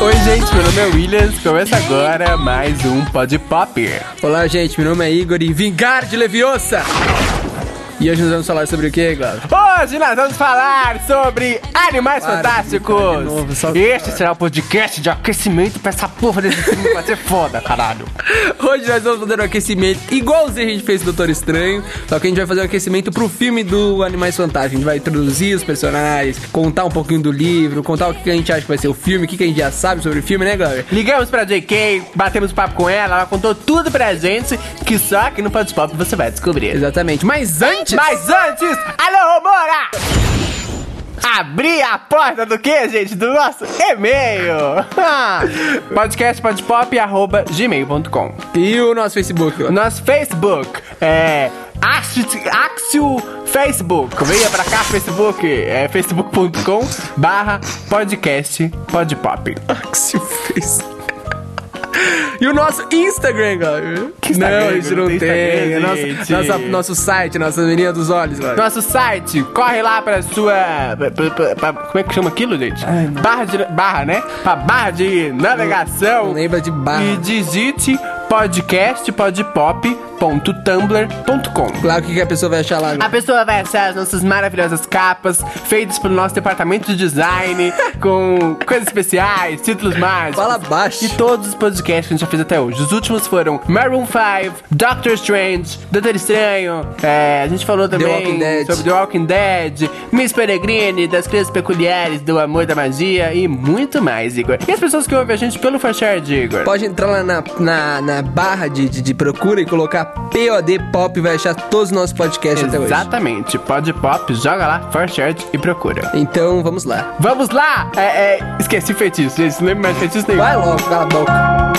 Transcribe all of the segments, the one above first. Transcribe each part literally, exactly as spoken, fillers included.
Oi, gente, meu nome é Williams, começa agora mais um Pod Pop. Olá, gente, meu nome é Igor e vingar de Leviosa. E hoje nós vamos falar sobre o que, Glauco? Hoje nós vamos falar sobre Animais Para Fantásticos. Novo, só... Este será o podcast de aquecimento pra essa porra desse filme, vai ser foda, caralho. Hoje nós vamos fazer um aquecimento igualzinho a gente fez o Doutor Estranho, só que a gente vai fazer um aquecimento pro filme do Animais Fantásticos. A gente vai introduzir os personagens, contar um pouquinho do livro, contar o que a gente acha que vai ser o filme, o que a gente já sabe sobre o filme, né, Glauco? Ligamos pra J K, batemos papo com ela, ela contou tudo pra gente, que só aqui no Pod Pop você vai descobrir. Exatamente, mas antes... Mas antes, alô, bora! Abrir a porta do que, gente? Do nosso e-mail! podcast pod pop arroba gmail ponto com. E o nosso Facebook? O nosso Facebook é... Axio Facebook. Venha pra cá, Facebook. É facebook.com barra podcast podpop. Axio Facebook. E o nosso Instagram, galera. Que Instagram, não, a gente não tem. tem. É nosso, nossa, nosso site, nossa menina dos olhos, galera. Nosso site, corre lá pra sua... Pra, pra, pra, como é que chama aquilo, gente? Ai, barra, de, barra, né? Pra barra de navegação. Não lembra de barra. E digite podcast pod pop ponto tumblr ponto com. Claro, o que a pessoa vai achar lá? Agora? A pessoa vai achar as nossas maravilhosas capas feitas pelo nosso departamento de design, com coisas especiais, títulos mágicos. Fala baixo. E todos os podcasts que a gente já fez até hoje. Os últimos foram Maroon five, Doctor Strange, Doutor Estranho, é, a gente falou também The sobre The Walking Dead, Miss Peregrine, das Crianças Peculiares, do Amor da Magia e muito mais, Igor. E as pessoas que ouvem a gente pelo Fanshard, Igor? Pode entrar lá na... na, na barra de, de, de procura e colocar P O D Pop, vai achar todos os nossos podcasts. Exatamente. Até hoje. Exatamente, Pod Pop, joga lá, for shirt e procura. Então vamos lá. Vamos lá! É, é, esqueci feitiço, gente, não lembro mais feitiço nenhum. Vai logo, cala a boca.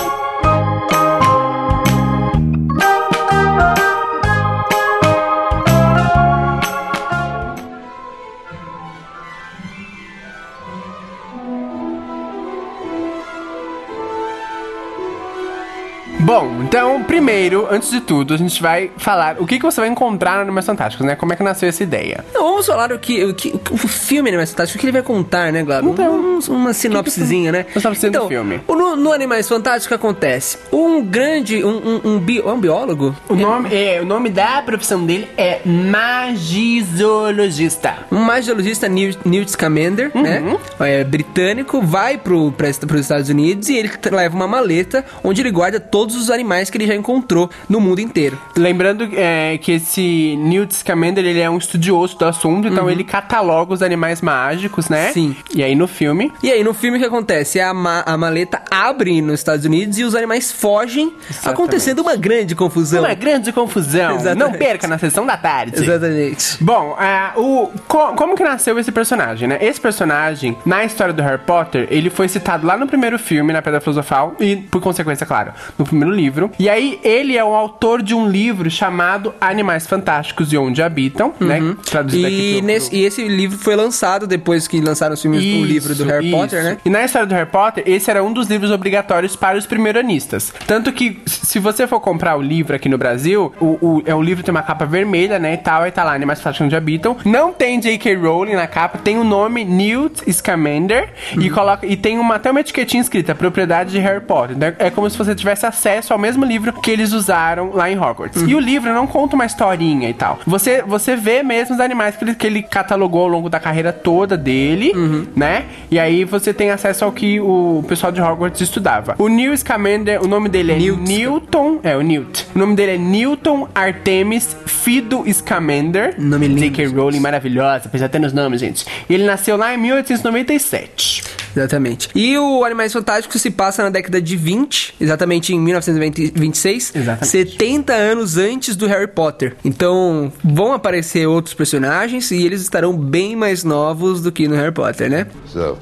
Bom, então, primeiro, antes de tudo, a gente vai falar o que, que você vai encontrar no Animais Fantásticos, né? Como é que nasceu essa ideia? Não, vamos falar o que o, que, o filme Animais Fantásticos, o que ele vai contar, né, Glauco? Então, um, uma sinopsezinha, que que né? Uma sinopse então, do filme. No, no Animais Fantásticos acontece um grande, um, um, um, bi, um biólogo? O nome, é, o nome da profissão dele é magizologista. Um magizologista, Newt Scamander, uhum. né? É, britânico, vai pro, pra, pros Estados Unidos e ele leva uma maleta onde ele guarda todos os os animais que ele já encontrou no mundo inteiro. Lembrando é, que esse Newt Scamander, ele é um estudioso do assunto, então uhum. ele cataloga os animais mágicos, né? Sim. E aí no filme... E aí no filme o que acontece? A, ma- a maleta abre nos Estados Unidos e os animais fogem, Exatamente. acontecendo uma grande confusão. Uma grande confusão. Exatamente. Não perca na sessão da tarde. Exatamente. Bom, uh, o, co- como que nasceu esse personagem, né? Esse personagem, na história do Harry Potter, ele foi citado lá no primeiro filme, na Pedra Filosofal, e por consequência, claro, no primeiro livro. E aí, ele é o autor de um livro chamado Animais Fantásticos e Onde Habitam, uhum. né? Traduzido e, aqui pro, nesse, pro... e esse livro foi lançado depois que lançaram os filmes do livro do Harry isso. Potter, né? E na história do Harry Potter, esse era um dos livros obrigatórios para os primeiranistas. Tanto que, se você for comprar o livro aqui no Brasil, o, o, é um livro que tem uma capa vermelha, né? E tal, aí tá lá Animais Fantásticos e Onde Habitam. Não tem J K. Rowling na capa, tem o nome Newt Scamander uhum. e, coloca, e tem uma, até uma etiquetinha escrita, propriedade de Harry Potter. Então, é como se você tivesse acesso ao mesmo livro que eles usaram lá em Hogwarts. Uhum. E o livro não conta uma historinha e tal. Você, você vê mesmo os animais que ele, que ele catalogou ao longo da carreira toda dele, uhum. né? E aí você tem acesso ao que o pessoal de Hogwarts estudava. O Newt Scamander, o nome dele é Newt. Newton... É, o Newt. O nome dele é Newton Artemis Fido Scamander. Nome lindo. J K. Rowling maravilhosa, pensa até nos nomes, gente. Ele nasceu lá em mil oitocentos e noventa e sete. Exatamente. E o Animais Fantásticos se passa na década de vinte, exatamente em mil novecentos e vinte e seis, exatamente. setenta anos antes do Harry Potter. Então, vão aparecer outros personagens e eles estarão bem mais novos do que no Harry Potter, né? So,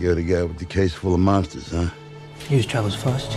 you're the guy with the case full of monsters, huh? You traveled first.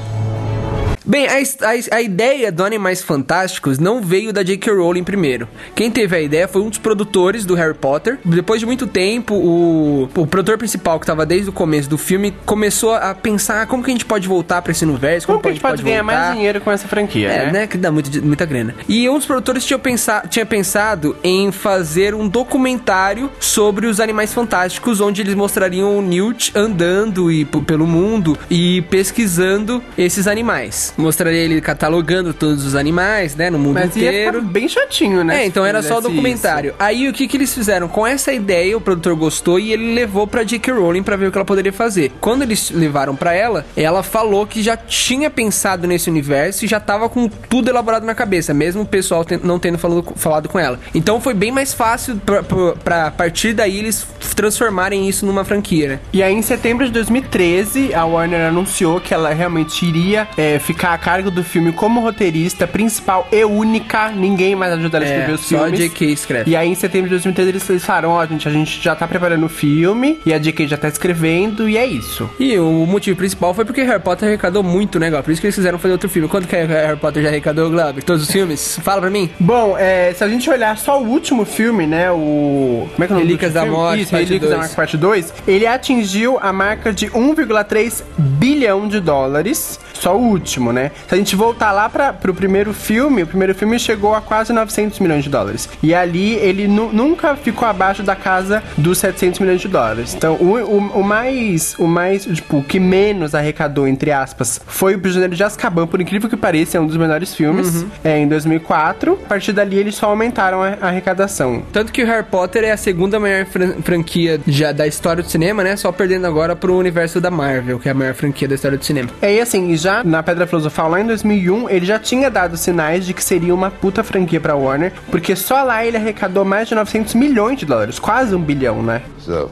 Bem, a, a, a ideia do Animais Fantásticos não veio da Jota Ká Rowling primeiro. Quem teve a ideia foi um dos produtores do Harry Potter. Depois de muito tempo, o, o produtor principal, que estava desde o começo do filme, começou a pensar como que a gente pode voltar para esse universo, como, como que a gente pode, pode ganhar voltar? mais dinheiro com essa franquia, é, né? né? Que dá muito, muita grana. E um dos produtores tinha, pensa, tinha pensado em fazer um documentário sobre os Animais Fantásticos, onde eles mostrariam o Newt andando e, p- pelo mundo e pesquisando esses animais. Mostraria ele catalogando todos os animais, né, no mundo Mas inteiro. Mas ia ficar bem chatinho, né? É, então era só o documentário. Isso. Aí o que que eles fizeram? Com essa ideia, o produtor gostou e ele levou pra Jota Ká Rowling pra ver o que ela poderia fazer. Quando eles levaram pra ela, ela falou que já tinha pensado nesse universo e já tava com tudo elaborado na cabeça, mesmo o pessoal ten- não tendo falado, falado com ela. Então foi bem mais fácil pra, pra, pra partir daí eles transformarem isso numa franquia, né? E aí em setembro de dois mil e treze, a Warner anunciou que ela realmente iria é, ficar a cargo do filme como roteirista principal e única, ninguém mais ajuda ela a escrever é, os filmes. Só a Jota Ká escreve. E aí em setembro de dois mil e treze eles, eles falaram, ó, oh, gente, a gente já tá preparando o filme e a Jota Ká já tá escrevendo e é isso. E o motivo principal foi porque Harry Potter arrecadou muito, né, Glauber? Por isso que eles quiseram fazer outro filme. Quanto que Harry Potter já arrecadou, Glauber? Todos os filmes? Fala pra mim. Bom, é, se a gente olhar só o último filme, né, o... Como é que é o nome Relíquias da Morte, isso, Relíquias da Morte, parte dois, ele atingiu a marca de um vírgula três bilhão de dólares, só o último, né? Se a gente voltar lá para pro primeiro filme, o primeiro filme chegou a quase novecentos milhões de dólares. E ali ele nu- nunca ficou abaixo da casa dos setecentos milhões de dólares. Então, o, o, o mais, o mais, tipo, o que menos arrecadou, entre aspas, foi O Prisioneiro de Azkaban, por incrível que pareça, é um dos menores filmes, uhum. é, em dois mil e quatro. A partir dali, eles só aumentaram a arrecadação. Tanto que o Harry Potter é a segunda maior fran- franquia já da história do cinema, né? Só perdendo agora pro universo da Marvel, que é a maior franquia da história do cinema. É, e assim, já na Pedra Filosofal, lá em dois mil e um, ele já tinha dado sinais de que seria uma puta franquia pra Warner, porque só lá ele arrecadou mais de novecentos milhões de dólares, quase um bilhão, né? So,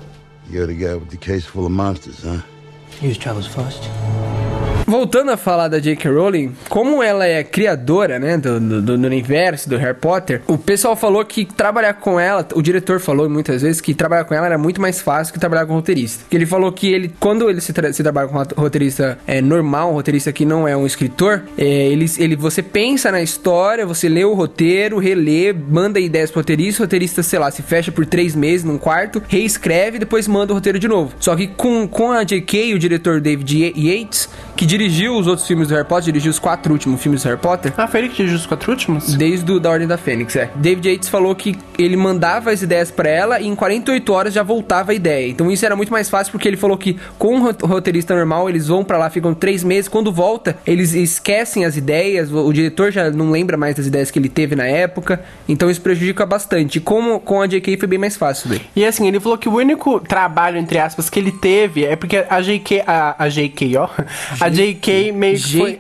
you're the guy with the case full of monsters, huh? He travels fast. Voltando a falar da Jota Ká Rowling, como ela é criadora, né, do, do, do universo, do Harry Potter, o pessoal falou que trabalhar com ela, o diretor falou muitas vezes que trabalhar com ela era muito mais fácil que trabalhar com roteirista. Ele falou que ele, quando ele se, tra- se trabalha com roteirista é, normal, um roteirista que não é um escritor, é, ele, ele, você pensa na história, você lê o roteiro, relê, manda ideias pro roteirista, o roteirista, sei lá, se fecha por três meses num quarto, reescreve e depois manda o roteiro de novo. Só que com, com a Jota Ká, o diretor David Yates, que dirigiu os outros filmes do Harry Potter, dirigiu os quatro últimos filmes do Harry Potter. Ah, foi ele que dirigiu os quatro últimos? Desde o, da Ordem da Fênix, é. David Yates falou que ele mandava as ideias pra ela e em quarenta e oito horas já voltava a ideia. Então isso era muito mais fácil porque ele falou que com um roteirista normal, eles vão pra lá, ficam três meses, quando volta, eles esquecem as ideias, o, o diretor já não lembra mais das ideias que ele teve na época, então isso prejudica bastante. E como com a Jota Ká foi bem mais fácil, né? E assim, ele falou que o único trabalho, entre aspas, que ele teve é porque a Jota Ká, a, a Jota Ká, ó, a J K J K meio que foi...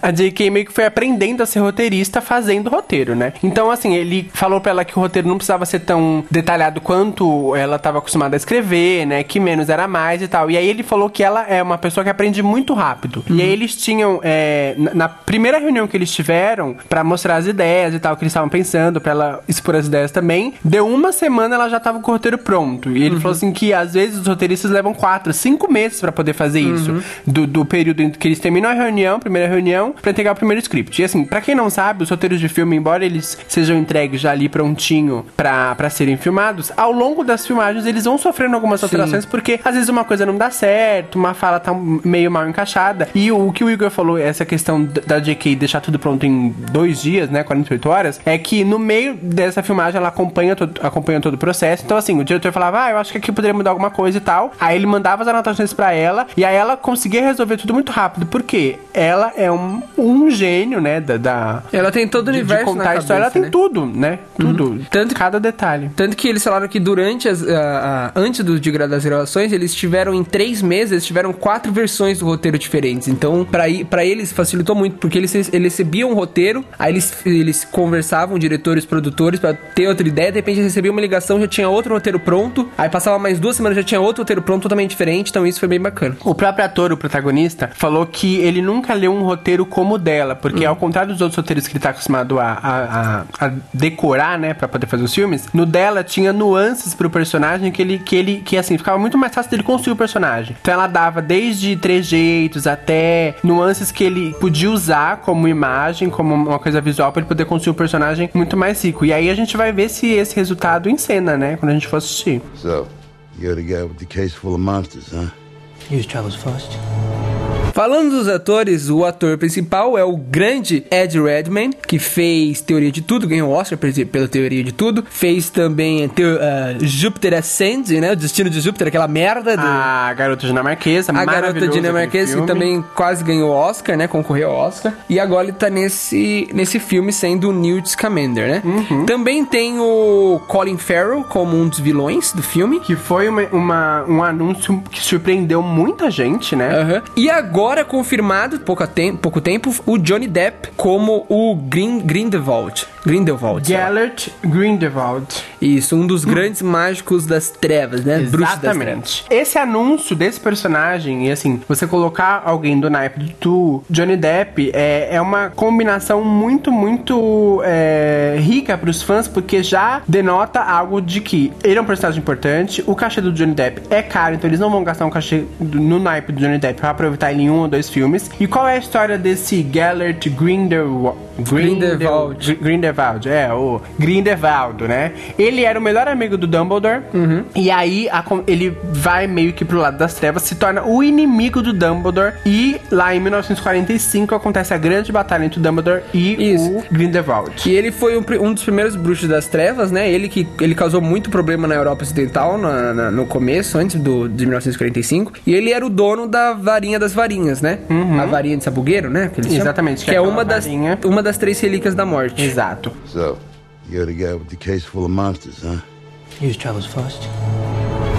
a Jota Ká meio que foi aprendendo a ser roteirista fazendo roteiro, né? Então, assim, ele falou pra ela que o roteiro não precisava ser tão detalhado quanto ela tava acostumada a escrever, né? Que menos era mais e tal. E aí ele falou que ela é uma pessoa que aprende muito rápido. Uhum. E aí eles tinham... É, na primeira reunião que eles tiveram, pra mostrar as ideias e tal, que eles estavam pensando, pra ela expor as ideias também, deu uma semana ela já tava com o roteiro pronto. E ele uhum. falou assim que, às vezes, os roteiristas levam quatro, cinco meses pra poder fazer uhum. isso. Do, do período que eles terminam a reunião, primeira reunião, pra entregar o primeiro script. E assim, pra quem não sabe, os roteiros de filme, embora eles sejam entregues já ali prontinho pra, pra serem filmados, ao longo das filmagens eles vão sofrendo algumas Sim. alterações, porque às vezes uma coisa não dá certo, uma fala tá meio mal encaixada, e o, o que o Igor falou, essa questão da Jota Ká deixar tudo pronto em dois dias, né, quarenta e oito horas, é que no meio dessa filmagem ela acompanha todo, acompanha todo o processo. Então assim, o diretor falava, ah, eu acho que aqui poderia mudar alguma coisa e tal, aí ele mandava as anotações pra ela, e aí ela conseguia resolver tudo muito rápido, porque ela é um, um gênio, né, da, da... Ela tem todo o universo de contar na cabeça, história, ela tem né? tudo, né? Tudo. Uhum. Tanto, cada detalhe. Tanto que eles falaram que durante as... A, a, antes do, de das gravações, eles tiveram em três meses, eles tiveram quatro versões do roteiro diferentes. Então, pra, pra eles facilitou muito, porque eles, eles recebiam o roteiro, aí eles, eles conversavam, diretores, produtores, pra ter outra ideia, de repente recebiam uma ligação, já tinha outro roteiro pronto, aí passava mais duas semanas, já tinha outro roteiro pronto, totalmente diferente, então isso foi bem bacana. O próprio ator, o protagonista, falou que ele nunca leu um roteiro como o dela, porque hum. ao contrário dos outros roteiros que ele tá acostumado a, a, a, a decorar, né, pra poder fazer os filmes, no dela tinha nuances pro personagem que ele, que ele, que assim, ficava muito mais fácil dele construir o personagem. Então ela dava desde trejeitos até nuances que ele podia usar como imagem, como uma coisa visual, pra ele poder construir o personagem muito mais rico. E aí a gente vai ver se esse resultado em cena, né, quando a gente for assistir. So, you're the guy with the case full of monsters, huh? You travels first. Falando dos atores, o ator principal é o grande Ed Redmayne, que fez Teoria de Tudo, ganhou o Oscar pela Teoria de Tudo, fez também teo, uh, Júpiter Ascending, né, o Destino de Júpiter, aquela merda do... A Garota Dinamarquesa, a Garota Dinamarquesa, que também quase ganhou o Oscar, né, concorreu ao Oscar, e agora ele tá nesse, nesse filme sendo o Newt Scamander, né. Uhum. Também tem o Colin Farrell como um dos vilões do filme, que foi uma, uma, um anúncio que surpreendeu muita gente, né. Uhum. E agora Agora confirmado, pouco tempo, pouco tempo, o Johnny Depp como o Grin, Grindelwald. Grindelwald. Gellert Grindelwald. Isso, um dos hum. grandes mágicos das trevas, né? Exatamente. Trevas. Esse anúncio desse personagem, e assim, você colocar alguém do naipe do Johnny Depp, é, é uma combinação muito, muito é, rica pros fãs, porque já denota algo de que ele é um personagem importante, o cachê do Johnny Depp é caro, então eles não vão gastar um cachê no naipe do Johnny Depp pra aproveitar ele em um ou dois filmes. E qual é a história desse Gellert Grindelwald? Grindelwald. Grindelwald, é, o Grindelwald, né? Ele era o melhor amigo do Dumbledore, uhum. e aí a, ele vai meio que pro lado das trevas, se torna o inimigo do Dumbledore, e lá em mil novecentos e quarenta e cinco acontece a grande batalha entre o Dumbledore e Isso. o Grindelwald. E ele foi um, um dos primeiros bruxos das trevas, né? Ele que ele causou muito problema na Europa Ocidental na, na, no começo, antes do, de mil novecentos e quarenta e cinco, e ele era o dono da varinha das varinhas, né? Uhum. A varinha de sabugueiro, né? Que Exatamente. Que, que é uma das, uma das três relíquias da morte. Exato. So, you're the guy with the case full of monsters, huh? You travels first.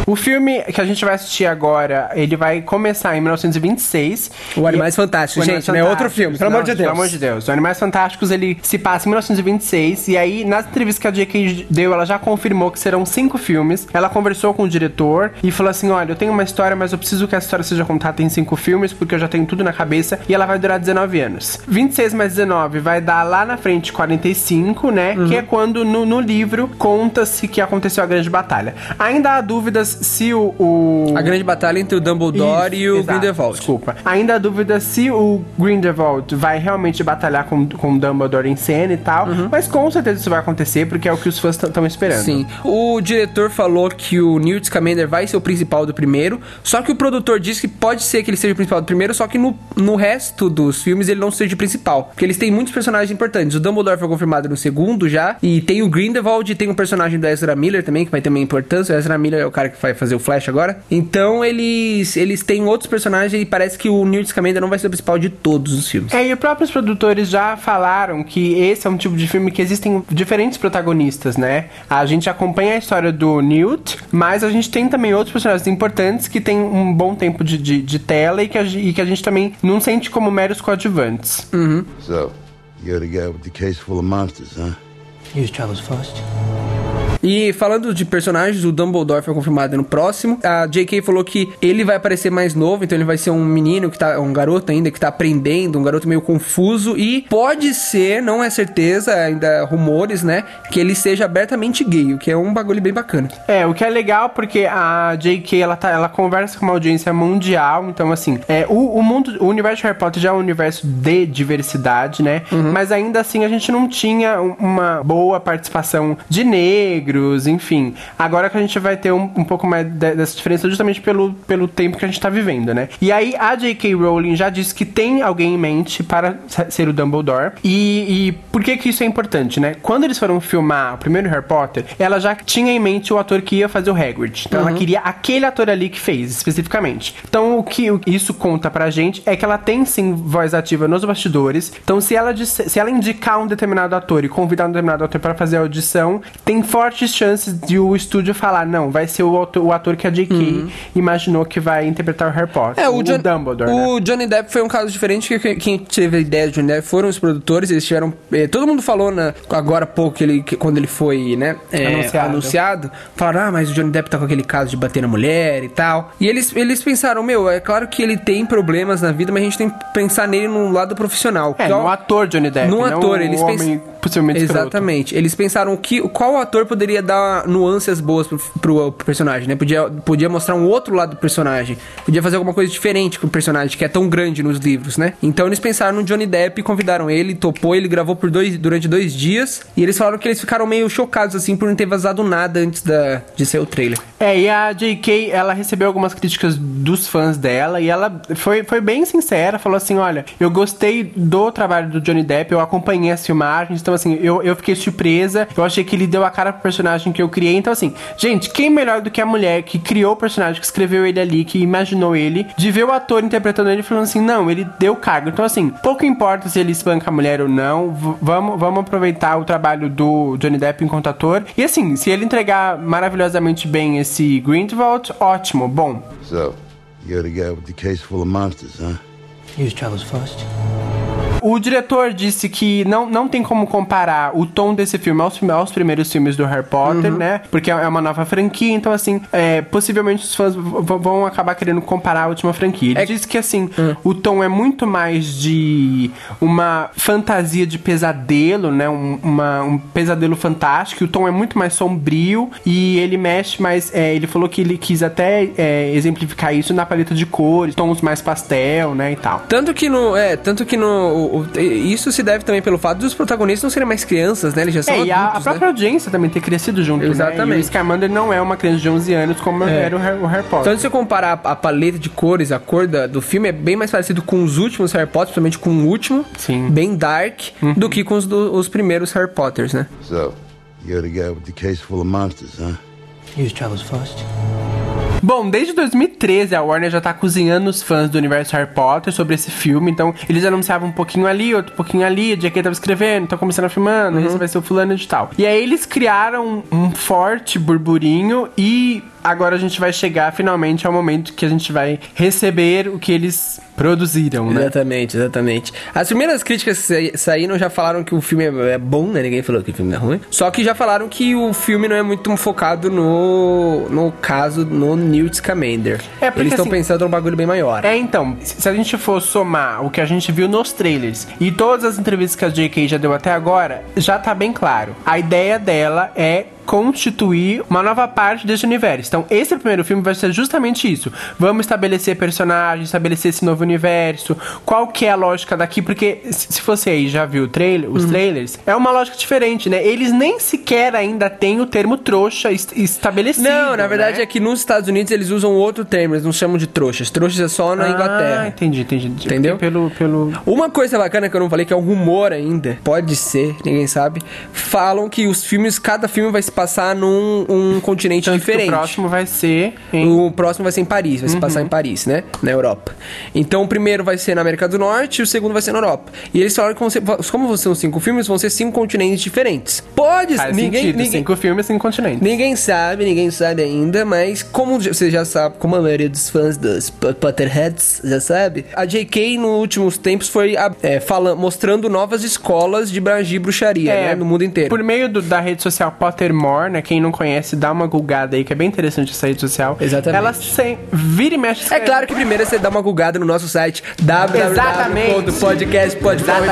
O filme que a gente vai assistir agora, ele vai começar em mil novecentos e vinte e seis. O Animais Fantásticos, gente, Fantásticos. Não é outro filme, pelo não, amor de Deus. Pelo amor de Deus. O Animais Fantásticos, ele se passa em mil novecentos e vinte e seis, e aí, nas entrevistas que a J K deu, ela já confirmou que serão cinco filmes. Ela conversou com o diretor e falou assim, olha, eu tenho uma história, mas eu preciso que essa história seja contada em cinco filmes, porque eu já tenho tudo na cabeça, e ela vai durar dezenove anos. vinte e seis mais dezenove vai dar lá na frente quarenta e cinco, né, uhum. que é quando, no, no livro, conta-se que aconteceu a grande batalha. Ainda há dúvidas se o, o... A grande batalha entre o Dumbledore Isso, e o exato, Grindelwald. Desculpa. Ainda há dúvida se o Grindelwald vai realmente batalhar com, com o Dumbledore em cena e tal, uhum. mas com certeza isso vai acontecer, porque é o que os fãs estão esperando. Sim. O diretor falou que o Newt Scamander vai ser o principal do primeiro, só que o produtor disse que pode ser que ele seja o principal do primeiro, só que no, no resto dos filmes ele não seja o principal, porque eles têm muitos personagens importantes. O Dumbledore foi confirmado no segundo já, e tem o Grindelwald, e tem um personagem do Ezra Miller também, que vai ter uma importância. O Ezra Miller é o cara que vai fazer o Flash agora. Então eles, eles têm outros personagens e parece que o Newt Scamander não vai ser o principal de todos os filmes. É, e os próprios produtores já falaram que esse é um tipo de filme que existem diferentes protagonistas, né? A gente acompanha a história do Newt, mas a gente tem também outros personagens importantes que tem um bom tempo de, de, de tela e que, a, e que a gente também não sente como meros coadjuvantes. Uhum. So, you're the guy with the case full of monsters, huh? You travels first. E falando de personagens, o Dumbledore foi confirmado no próximo. A J K falou que ele vai aparecer mais novo, então ele vai ser um menino que tá, um garoto ainda que tá aprendendo, um garoto meio confuso, e pode ser, não é certeza, ainda rumores, né, que ele seja abertamente gay, o que é um bagulho bem bacana. É, o que é legal porque a J K, ela, tá, ela conversa com uma audiência mundial, então assim, é, o, o mundo, o universo de Harry Potter já é um universo de diversidade, né, uhum. mas ainda assim a gente não tinha uma boa participação de negros, enfim. Agora que a gente vai ter um, um pouco mais de, dessa diferença justamente pelo, pelo tempo que a gente tá vivendo, né? E aí a J K. Rowling já disse que tem alguém em mente para ser o Dumbledore. E, e por que que isso é importante, né? Quando eles foram filmar o primeiro Harry Potter, ela já tinha em mente o ator que ia fazer o Hagrid. Então uhum. ela queria aquele ator ali que fez, especificamente. Então o que isso conta pra gente é que ela tem sim voz ativa nos bastidores. Então se ela, se ela indicar um determinado ator e convidar um determinado ator para fazer a audição, tem forte fortes chances de o estúdio falar, não, vai ser o, autor, o ator que a J K uhum. imaginou que vai interpretar o Harry Potter, é, o, o John, Dumbledore. O né? Johnny Depp foi um caso diferente, que quem teve a ideia de Johnny Depp foram os produtores, eles tiveram... Eh, todo mundo falou na, agora há pouco, que ele, que, quando ele foi né, eh, anunciado. anunciado, falaram, ah, mas o Johnny Depp tá com aquele caso de bater na mulher e tal. E eles, eles pensaram, meu, é claro que ele tem problemas na vida, mas a gente tem que pensar nele num lado profissional. É, então, no ator Johnny Depp, no não ator, eles homem pens... possivelmente Exatamente. Escroto. Eles pensaram que, qual ator poderia dar nuances boas pro, pro, pro personagem, né? Podia, podia mostrar um outro lado do personagem. Podia fazer alguma coisa diferente com o personagem, que é tão grande nos livros, né? Então eles pensaram no Johnny Depp, convidaram ele, topou, ele gravou por dois, durante dois dias. E eles falaram que eles ficaram meio chocados, assim, por não ter vazado nada antes da, de ser o trailer. É, e a J K, ela recebeu algumas críticas dos fãs dela, e ela foi, foi bem sincera, falou assim, olha, eu gostei do trabalho do Johnny Depp, eu acompanhei as filmagens, então assim, eu, eu fiquei surpresa, eu achei que ele deu a cara pro personagem que eu criei, então assim, gente, quem melhor do que a mulher que criou o personagem, que escreveu ele ali, que imaginou ele, de ver o ator interpretando ele falando assim, não, ele deu cargo, então assim, pouco importa se ele espanca a mulher ou não, v- vamos, vamos aproveitar o trabalho do Johnny Depp enquanto ator, e assim, se ele entregar maravilhosamente bem esse Grindelwald, ótimo, bom. So, you're the guy with the case full of monsters, huh? Use travels first. O diretor disse que não, não tem como comparar o tom desse filme aos, aos primeiros filmes do Harry Potter, uhum. né? Porque é uma nova franquia, então assim, é, possivelmente os fãs v- vão acabar querendo comparar a última franquia. Ele é... disse que assim, uhum. o tom é muito mais de uma fantasia de pesadelo, né? Um, uma, um pesadelo fantástico, o tom é muito mais sombrio e ele mexe mais, é, ele falou que ele quis até é, exemplificar isso na paleta de cores, tons mais pastel, né? E tal. Tanto que no... É, tanto que no isso se deve também pelo fato dos protagonistas não serem mais crianças, né? Eles já são é, adultos, e a, a própria né? audiência também ter crescido junto, Exatamente. Né? E o Scamander não é uma criança de onze anos como é. era o Harry, o Harry Potter. Então, se você comparar a, a paleta de cores, a cor da, do filme é bem mais parecido com os últimos Harry Potter, principalmente com o último, Sim. bem dark, uhum. do que com os, do, os primeiros Harry Potters, né? So, you're the guy with the case full of monsters, huh? You travel fast. Bom, desde dois mil e treze a Warner já tá cozinhando os fãs do universo Harry Potter sobre esse filme, então eles anunciavam um pouquinho ali, outro pouquinho ali, a J K tava escrevendo, tá começando a filmar, uhum. esse vai ser o fulano de tal. E aí eles criaram um forte burburinho e agora a gente vai chegar finalmente ao momento que a gente vai receber o que eles produziram, né? Exatamente, exatamente. As primeiras críticas que saíram já falaram que o filme é bom, né? Ninguém falou que o filme é ruim. Só que já falaram que o filme não é muito focado no, no caso, no Newt Scamander. É porque, eles estão assim, pensando num bagulho bem maior. É, então, se a gente for somar o que a gente viu nos trailers e todas as entrevistas que a J K já deu até agora, já tá bem claro. A ideia dela é constituir uma nova parte desse universo. Então, esse primeiro filme vai ser justamente isso. Vamos estabelecer personagens, estabelecer esse novo universo. Qual que é a lógica daqui? Porque, se você aí já viu o trailer, os uhum. trailers, é uma lógica diferente, né? Eles nem sequer ainda têm o termo trouxa est- estabelecido. Não, na verdade né? é que nos Estados Unidos eles usam outro termo, eles não chamam de trouxas. Trouxas é só na ah, Inglaterra. entendi, entendi. Entendeu? Pelo, pelo... Uma coisa bacana que eu não falei, que é um rumor ainda, pode ser, ninguém sabe, falam que os filmes, cada filme vai se passar num um continente Tanto diferente. O próximo vai ser em... O próximo vai ser em Paris, vai uhum. se passar em Paris, né? Na Europa. Então o primeiro vai ser na América do Norte e o segundo vai ser na Europa. E eles falaram que vão ser, como são cinco filmes, vão ser cinco continentes diferentes. Pode ser. Ninguém, ninguém, cinco filmes, cinco continentes. Ninguém sabe, ninguém sabe ainda, mas como você já sabe, como a maioria dos fãs dos Potterheads já sabe, a J K nos últimos tempos foi é, fala, mostrando novas escolas de magia e bruxaria é, né? no mundo inteiro. Por meio do, da rede social Pottermore, né? Quem não conhece, dá uma gulgada aí, que é bem interessante essa rede social. Exatamente. Ela sem... vira e mexe... É claro que primeiro você dá uma gulgada no nosso site w w w ponto podcast pod fome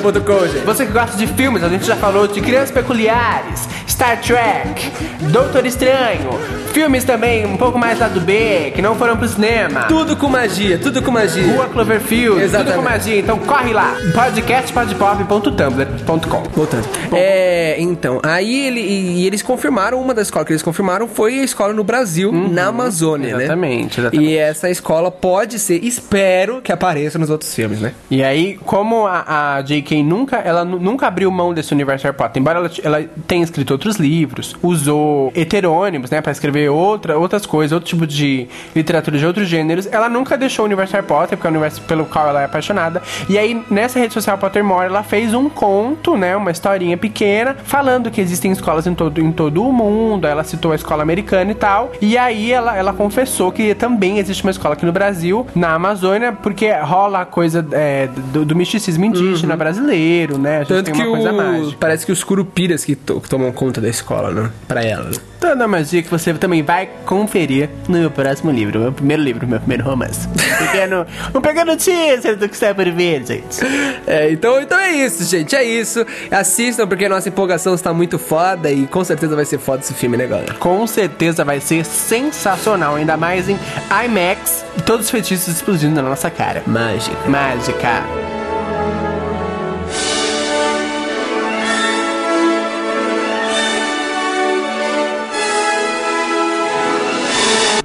ponto com. Você que gosta de filmes, a gente já falou de Crianças Peculiares, Star Trek, Doutor Estranho, filmes também um pouco mais lado B, que não foram pro cinema. Tudo com magia, tudo com magia. Rua Cloverfield, Exatamente. tudo com magia. Então corre lá, podcast pod pop ponto tumblr ponto com. Voltando. É, então, aí ele... E ele eles confirmaram, uma das escolas que eles confirmaram foi a escola no Brasil, uhum, na Amazônia, exatamente, né? Exatamente, exatamente. E essa escola pode ser, espero que apareça nos outros filmes, né? E aí, como a, a J K nunca, ela n- nunca abriu mão desse universo Harry Potter, embora ela, ela tenha escrito outros livros, usou heterônimos, né, pra escrever outra, outras coisas, outro tipo de literatura de outros gêneros, ela nunca deixou o universo Harry Potter, porque é o universo pelo qual ela é apaixonada, e aí, nessa rede social Pottermore, ela fez um conto, né, uma historinha pequena, falando que existem escolas em todo todo, em todo o mundo, ela citou a escola americana e tal, e aí ela, ela confessou que também existe uma escola aqui no Brasil, na Amazônia, porque rola a coisa é, do, do misticismo indígena uhum. brasileiro, né? A gente Tanto tem uma que coisa o... mágica. Parece que os curupiras que, to, que tomam conta da escola, né? Pra ela. Toda a magia que você também vai conferir no meu próximo livro, meu primeiro livro, meu primeiro romance. Um pequeno, um pequeno teaser do que está por vir, gente. É, então, então é isso, gente, é isso. Assistam, porque a nossa empolgação está muito foda e com certeza vai ser foda esse filme, né, galera? Com certeza vai ser sensacional, ainda mais em IMAX, todos os feitiços explodindo na nossa cara. Mágica. Mágica.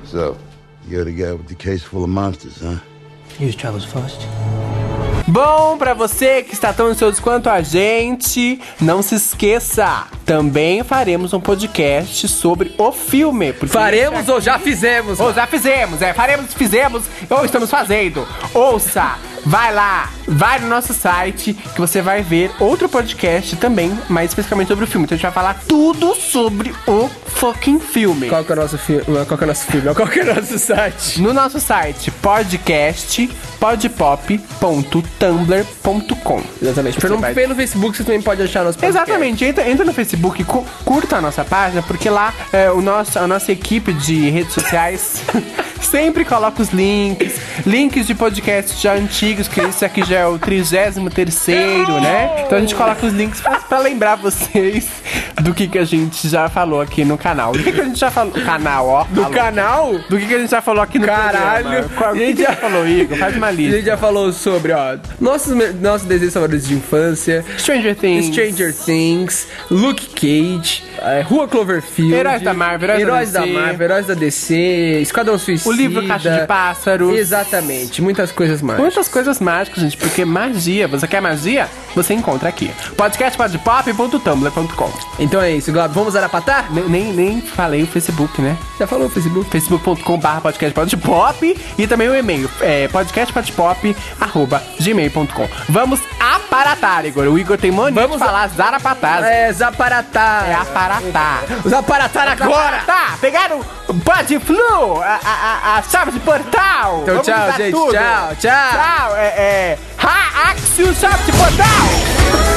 So, you're the guy with the case full of monsters, huh? Use travels first. Bom, pra você que está tão ansioso quanto a gente, não se esqueça, também faremos um podcast sobre o filme. Faremos já... ou já fizemos? Ou já fizemos, é, faremos, fizemos, ou estamos fazendo. Ouça, vai lá, vai no nosso site, que você vai ver outro podcast também, mais especificamente sobre o filme. Então a gente vai falar tudo sobre o fucking filme. Qual que é o nosso filme? Qual que é o nosso filme? Qual que é o nosso site? No nosso site, podcast pod pop ponto com tumblr ponto com. Exatamente. Pelo, vai... pelo Facebook você também pode achar nosso podcast. Exatamente. Entra, entra no Facebook, cu- curta a nossa página, porque lá é, o nosso, a nossa equipe de redes sociais sempre coloca os links, links de podcasts já antigos, que esse aqui já é o trigésimo terceiro, né? Então a gente coloca os links pra, pra lembrar vocês do que, que a gente já falou aqui no canal. Do que, que a gente já falou... Canal, ó. Do falou. Canal? Do que, que a gente já falou aqui no Caralho. Programa. Caralho. A gente já falou, Igor. Faz uma lista. A gente já falou sobre, ó, Nossos, nossos desejos favoritos de infância, Stranger Things, Stranger Things, Luke Cage, é, Rua Cloverfield, Heróis da Marvel, Heróis, Heróis da, da Marvel, Heróis da D C, Esquadrão Suicida, o livro Caixa de Pássaros. Exatamente, muitas coisas mágicas. Muitas coisas mágicas, gente, porque magia, você quer magia? Você encontra aqui. podcast pod pop ponto tumblr ponto com. Então é isso, Glauber, vamos arapatar? Nem, nem, nem falei o Facebook, né? Já falou o Facebook? facebook ponto com barra podcast pod pop e também o e-mail, é, podcast pod pop arroba gmail ponto com. Vamos aparatar, Igor. O Igor tem mania Vamos de falar a... zarapatar. É, zaparatar. É, aparatar. Zaparatar agora. Zaparatar. Pegaram o body flu, a, a, a chave de portal. Então Vamos tchau, gente. Tudo. Tchau, tchau. Tchau. É, é. Ha, axio, chave de portal.